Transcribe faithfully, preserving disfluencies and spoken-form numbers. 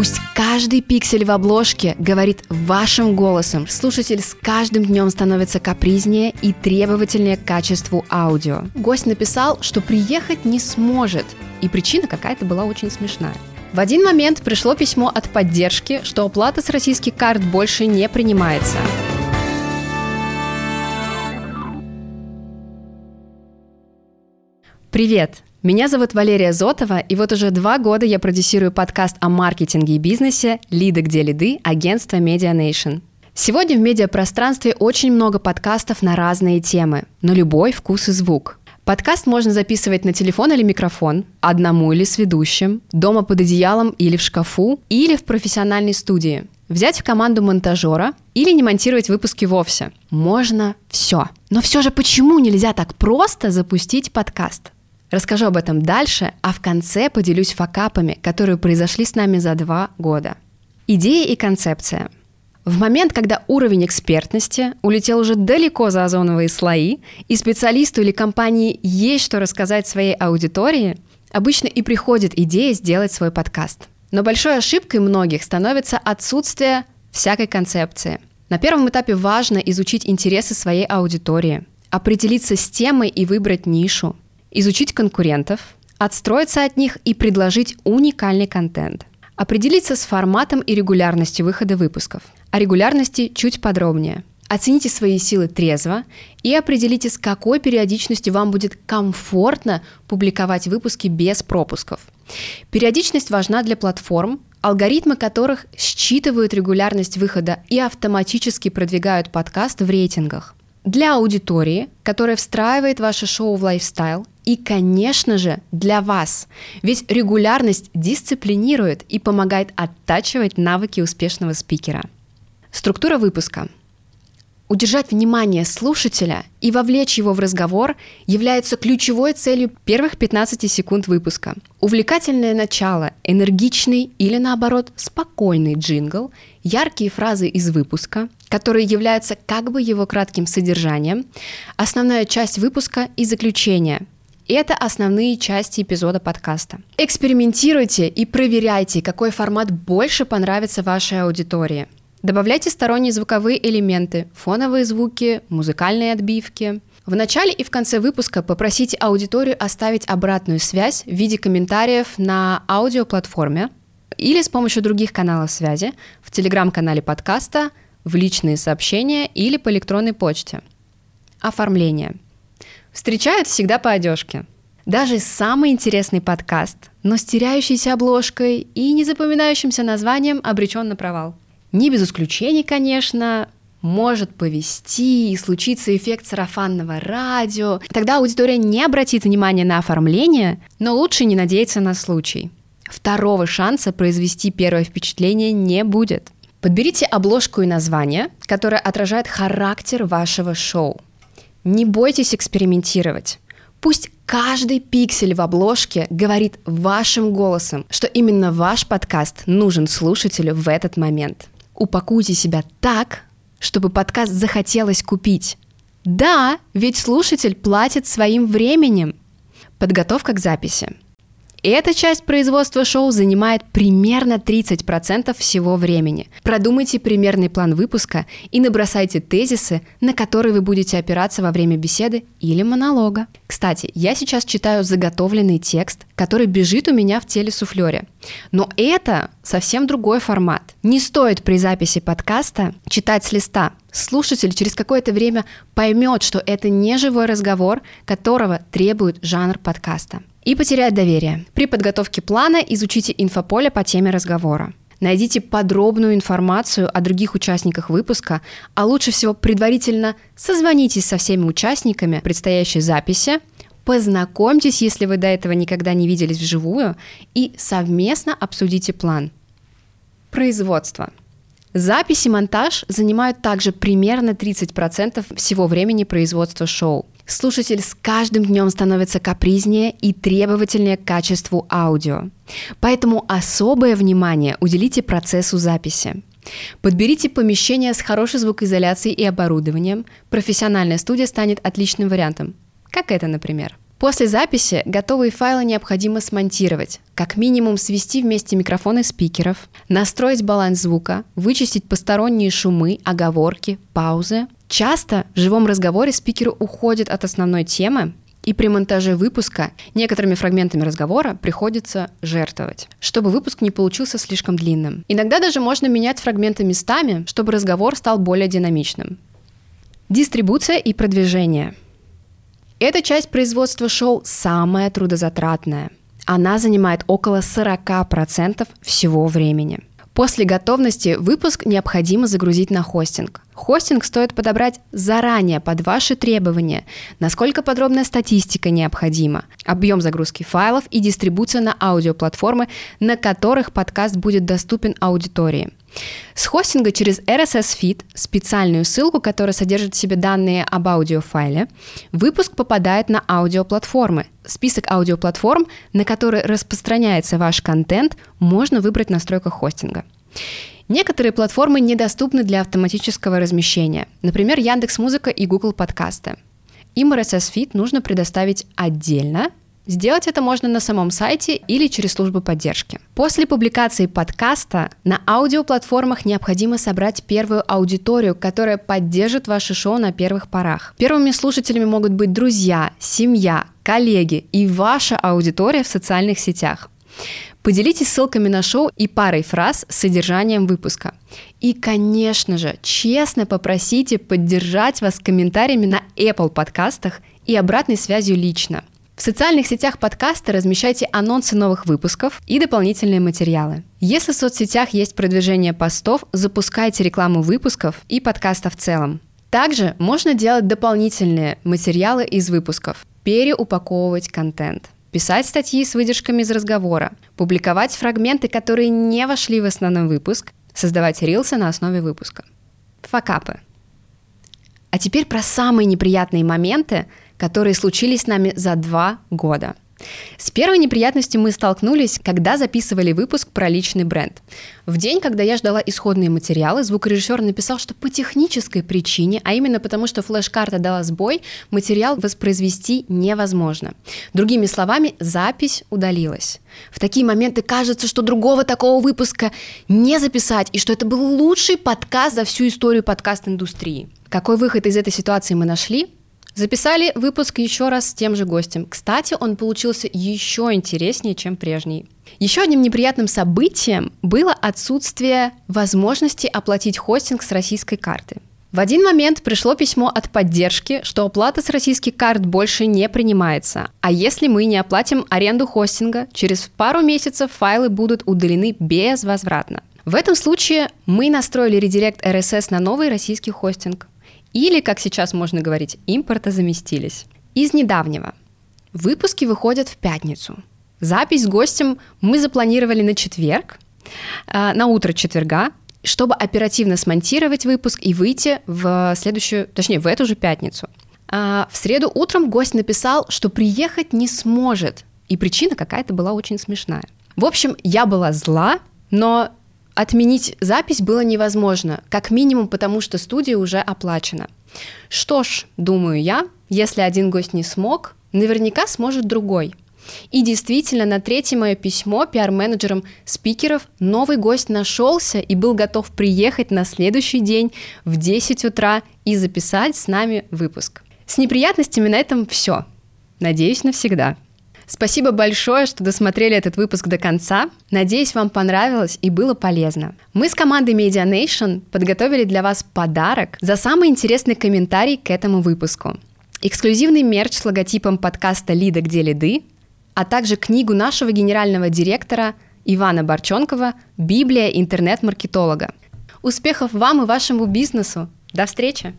Пусть каждый пиксель в обложке говорит вашим голосом. Слушатель с каждым днем становится капризнее и требовательнее к качеству аудио. Гость написал, что приехать не сможет, и причина какая-то была очень смешная. В один момент пришло письмо от поддержки, что оплата с российских карт больше не принимается. Привет! Меня зовут Валерия Зотова, и вот уже два года я продюсирую подкаст о маркетинге и бизнесе «Лида, где лиды?» агентства Media Nation. Сегодня в медиапространстве очень много подкастов на разные темы, на любой вкус и звук. Подкаст можно записывать на телефон или микрофон, одному или с ведущим, дома под одеялом или в шкафу, или в профессиональной студии. Взять в команду монтажера или не монтировать выпуски вовсе. Можно все. Но все же почему нельзя так просто запустить подкаст? Расскажу об этом дальше, а в конце поделюсь факапами, которые произошли с нами за два года. Идея и концепция. В момент, когда уровень экспертности улетел уже далеко за озоновые слои, и специалисту или компании есть что рассказать своей аудитории, обычно и приходит идея сделать свой подкаст. Но большой ошибкой многих становится отсутствие всякой концепции. На первом этапе важно изучить интересы своей аудитории, определиться с темой и выбрать нишу, изучить конкурентов, отстроиться от них и предложить уникальный контент. Определиться с форматом и регулярностью выхода выпусков. О регулярности чуть подробнее. Оцените свои силы трезво и определите, с какой периодичностью вам будет комфортно публиковать выпуски без пропусков. Периодичность важна для платформ, алгоритмы которых считывают регулярность выхода и автоматически продвигают подкаст в рейтингах. Для аудитории, которая встраивает ваше шоу в лайфстайл, и, конечно же, для вас. Ведь регулярность дисциплинирует и помогает оттачивать навыки успешного спикера. Структура выпуска. Удержать внимание слушателя и вовлечь его в разговор является ключевой целью первых пятнадцати секунд выпуска. Увлекательное начало, энергичный или, наоборот, спокойный джингл, яркие фразы из выпуска, которые являются как бы его кратким содержанием, основная часть выпуска и заключение. Это основные части эпизода подкаста. Экспериментируйте и проверяйте, какой формат больше понравится вашей аудитории. Добавляйте сторонние звуковые элементы, фоновые звуки, музыкальные отбивки. В начале и в конце выпуска попросите аудиторию оставить обратную связь в виде комментариев на аудиоплатформе или с помощью других каналов связи в телеграм-канале подкаста, в личные сообщения или по электронной почте. Оформление. Встречают всегда по одежке. Даже самый интересный подкаст, но с теряющейся обложкой и незапоминающимся названием обречен на провал. Не без исключений, конечно, может повести и случится эффект сарафанного радио. Тогда аудитория не обратит внимания на оформление, но лучше не надеяться на случай. Второго шанса произвести первое впечатление не будет. Подберите обложку и название, которое отражает характер вашего шоу. Не бойтесь экспериментировать. Пусть каждый пиксель в обложке говорит вашим голосом, что именно ваш подкаст нужен слушателю в этот момент. Упакуйте себя так, чтобы подкаст захотелось купить. Да, ведь слушатель платит своим временем. Подготовка к записи. Эта часть производства шоу занимает примерно тридцать процентов всего времени. Продумайте примерный план выпуска и набросайте тезисы, на которые вы будете опираться во время беседы или монолога. Кстати, я сейчас читаю заготовленный текст, который бежит у меня в телесуфлёре. Но это совсем другой формат. Не стоит при записи подкаста читать с листа. Слушатель через какое-то время поймет, что это не живой разговор, которого требует жанр подкаста. И потерять доверие. При подготовке плана изучите инфополе по теме разговора. Найдите подробную информацию о других участниках выпуска, а лучше всего предварительно созвонитесь со всеми участниками предстоящей записи, познакомьтесь, если вы до этого никогда не виделись вживую, и совместно обсудите план. Производство. Запись и монтаж занимают также примерно тридцать процентов всего времени производства шоу. Слушатель с каждым днем становится капризнее и требовательнее к качеству аудио. Поэтому особое внимание уделите процессу записи. Подберите помещение с хорошей звукоизоляцией и оборудованием. Профессиональная студия станет отличным вариантом. Как это, например. После записи готовые файлы необходимо смонтировать, как минимум свести вместе микрофоны спикеров, настроить баланс звука, вычистить посторонние шумы, оговорки, паузы. Часто в живом разговоре спикеры уходят от основной темы, и при монтаже выпуска некоторыми фрагментами разговора приходится жертвовать, чтобы выпуск не получился слишком длинным. Иногда даже можно менять фрагменты местами, чтобы разговор стал более динамичным. Дистрибуция и продвижение. Эта часть производства шоу самая трудозатратная. Она занимает около сорок процентов всего времени. После готовности выпуск необходимо загрузить на хостинг. Хостинг стоит подобрать заранее под ваши требования, насколько подробная статистика необходима, объем загрузки файлов и дистрибуция на аудиоплатформы, на которых подкаст будет доступен аудитории. С хостинга через эр эс эс-фид, специальную ссылку, которая содержит в себе данные об аудиофайле, выпуск попадает на аудиоплатформы. Список аудиоплатформ, на которые распространяется ваш контент, можно выбрать в настройках хостинга. Некоторые платформы недоступны для автоматического размещения, например, Яндекс.Музыка и Google Подкасты. Им эр эс эс-фид нужно предоставить отдельно. Сделать это можно на самом сайте или через службу поддержки. После публикации подкаста на аудиоплатформах необходимо собрать первую аудиторию, которая поддержит ваше шоу на первых порах. Первыми слушателями могут быть друзья, семья, коллеги и ваша аудитория в социальных сетях. Поделитесь ссылками на шоу и парой фраз с содержанием выпуска. И, конечно же, честно попросите поддержать вас комментариями на Apple подкастах и обратной связью лично. В социальных сетях подкаста размещайте анонсы новых выпусков и дополнительные материалы. Если в соцсетях есть продвижение постов, запускайте рекламу выпусков и подкаста в целом. Также можно делать дополнительные материалы из выпусков, переупаковывать контент, писать статьи с выдержками из разговора, публиковать фрагменты, которые не вошли в основной выпуск, создавать рилсы на основе выпуска. Факапы. А теперь про самые неприятные моменты, которые случились с нами за два года. С первой неприятностью мы столкнулись, когда записывали выпуск про личный бренд. В день, когда я ждала исходные материалы, звукорежиссер написал, что по технической причине, а именно потому, что флеш-карта дала сбой, материал воспроизвести невозможно. Другими словами, запись удалилась. В такие моменты кажется, что другого такого выпуска не записать, и что это был лучший подкаст за всю историю подкаст-индустрии. Какой выход из этой ситуации мы нашли? Записали выпуск еще раз с тем же гостем. Кстати, он получился еще интереснее, чем прежний. Еще одним неприятным событием было отсутствие возможности оплатить хостинг с российской карты. В один момент пришло письмо от поддержки, что оплата с российских карт больше не принимается. А если мы не оплатим аренду хостинга, через пару месяцев файлы будут удалены безвозвратно. В этом случае мы настроили редирект эр эс эс на новый российский хостинг. Или, как сейчас можно говорить, импортозаместились. Из недавнего. Выпуски выходят в пятницу. Запись с гостем мы запланировали на четверг, на утро четверга, чтобы оперативно смонтировать выпуск и выйти в следующую, точнее, в эту же пятницу. В среду утром гость написал, что приехать не сможет. И причина какая-то была очень смешная. В общем, я была зла, но... отменить запись было невозможно, как минимум потому, что студия уже оплачена. Что ж, думаю я, если один гость не смог, наверняка сможет другой. И действительно, на третье мое письмо пиар-менеджерам спикеров новый гость нашелся и был готов приехать на следующий день в десять утра и записать с нами выпуск. С неприятностями на этом все. Надеюсь, навсегда. Спасибо большое, что досмотрели этот выпуск до конца. Надеюсь, вам понравилось и было полезно. Мы с командой Media Nation подготовили для вас подарок за самый интересный комментарий к этому выпуску. Эксклюзивный мерч с логотипом подкаста «Лида, где лиды?», а также книгу нашего генерального директора Ивана Борченкова «Библия интернет-маркетолога». Успехов вам и вашему бизнесу! До встречи!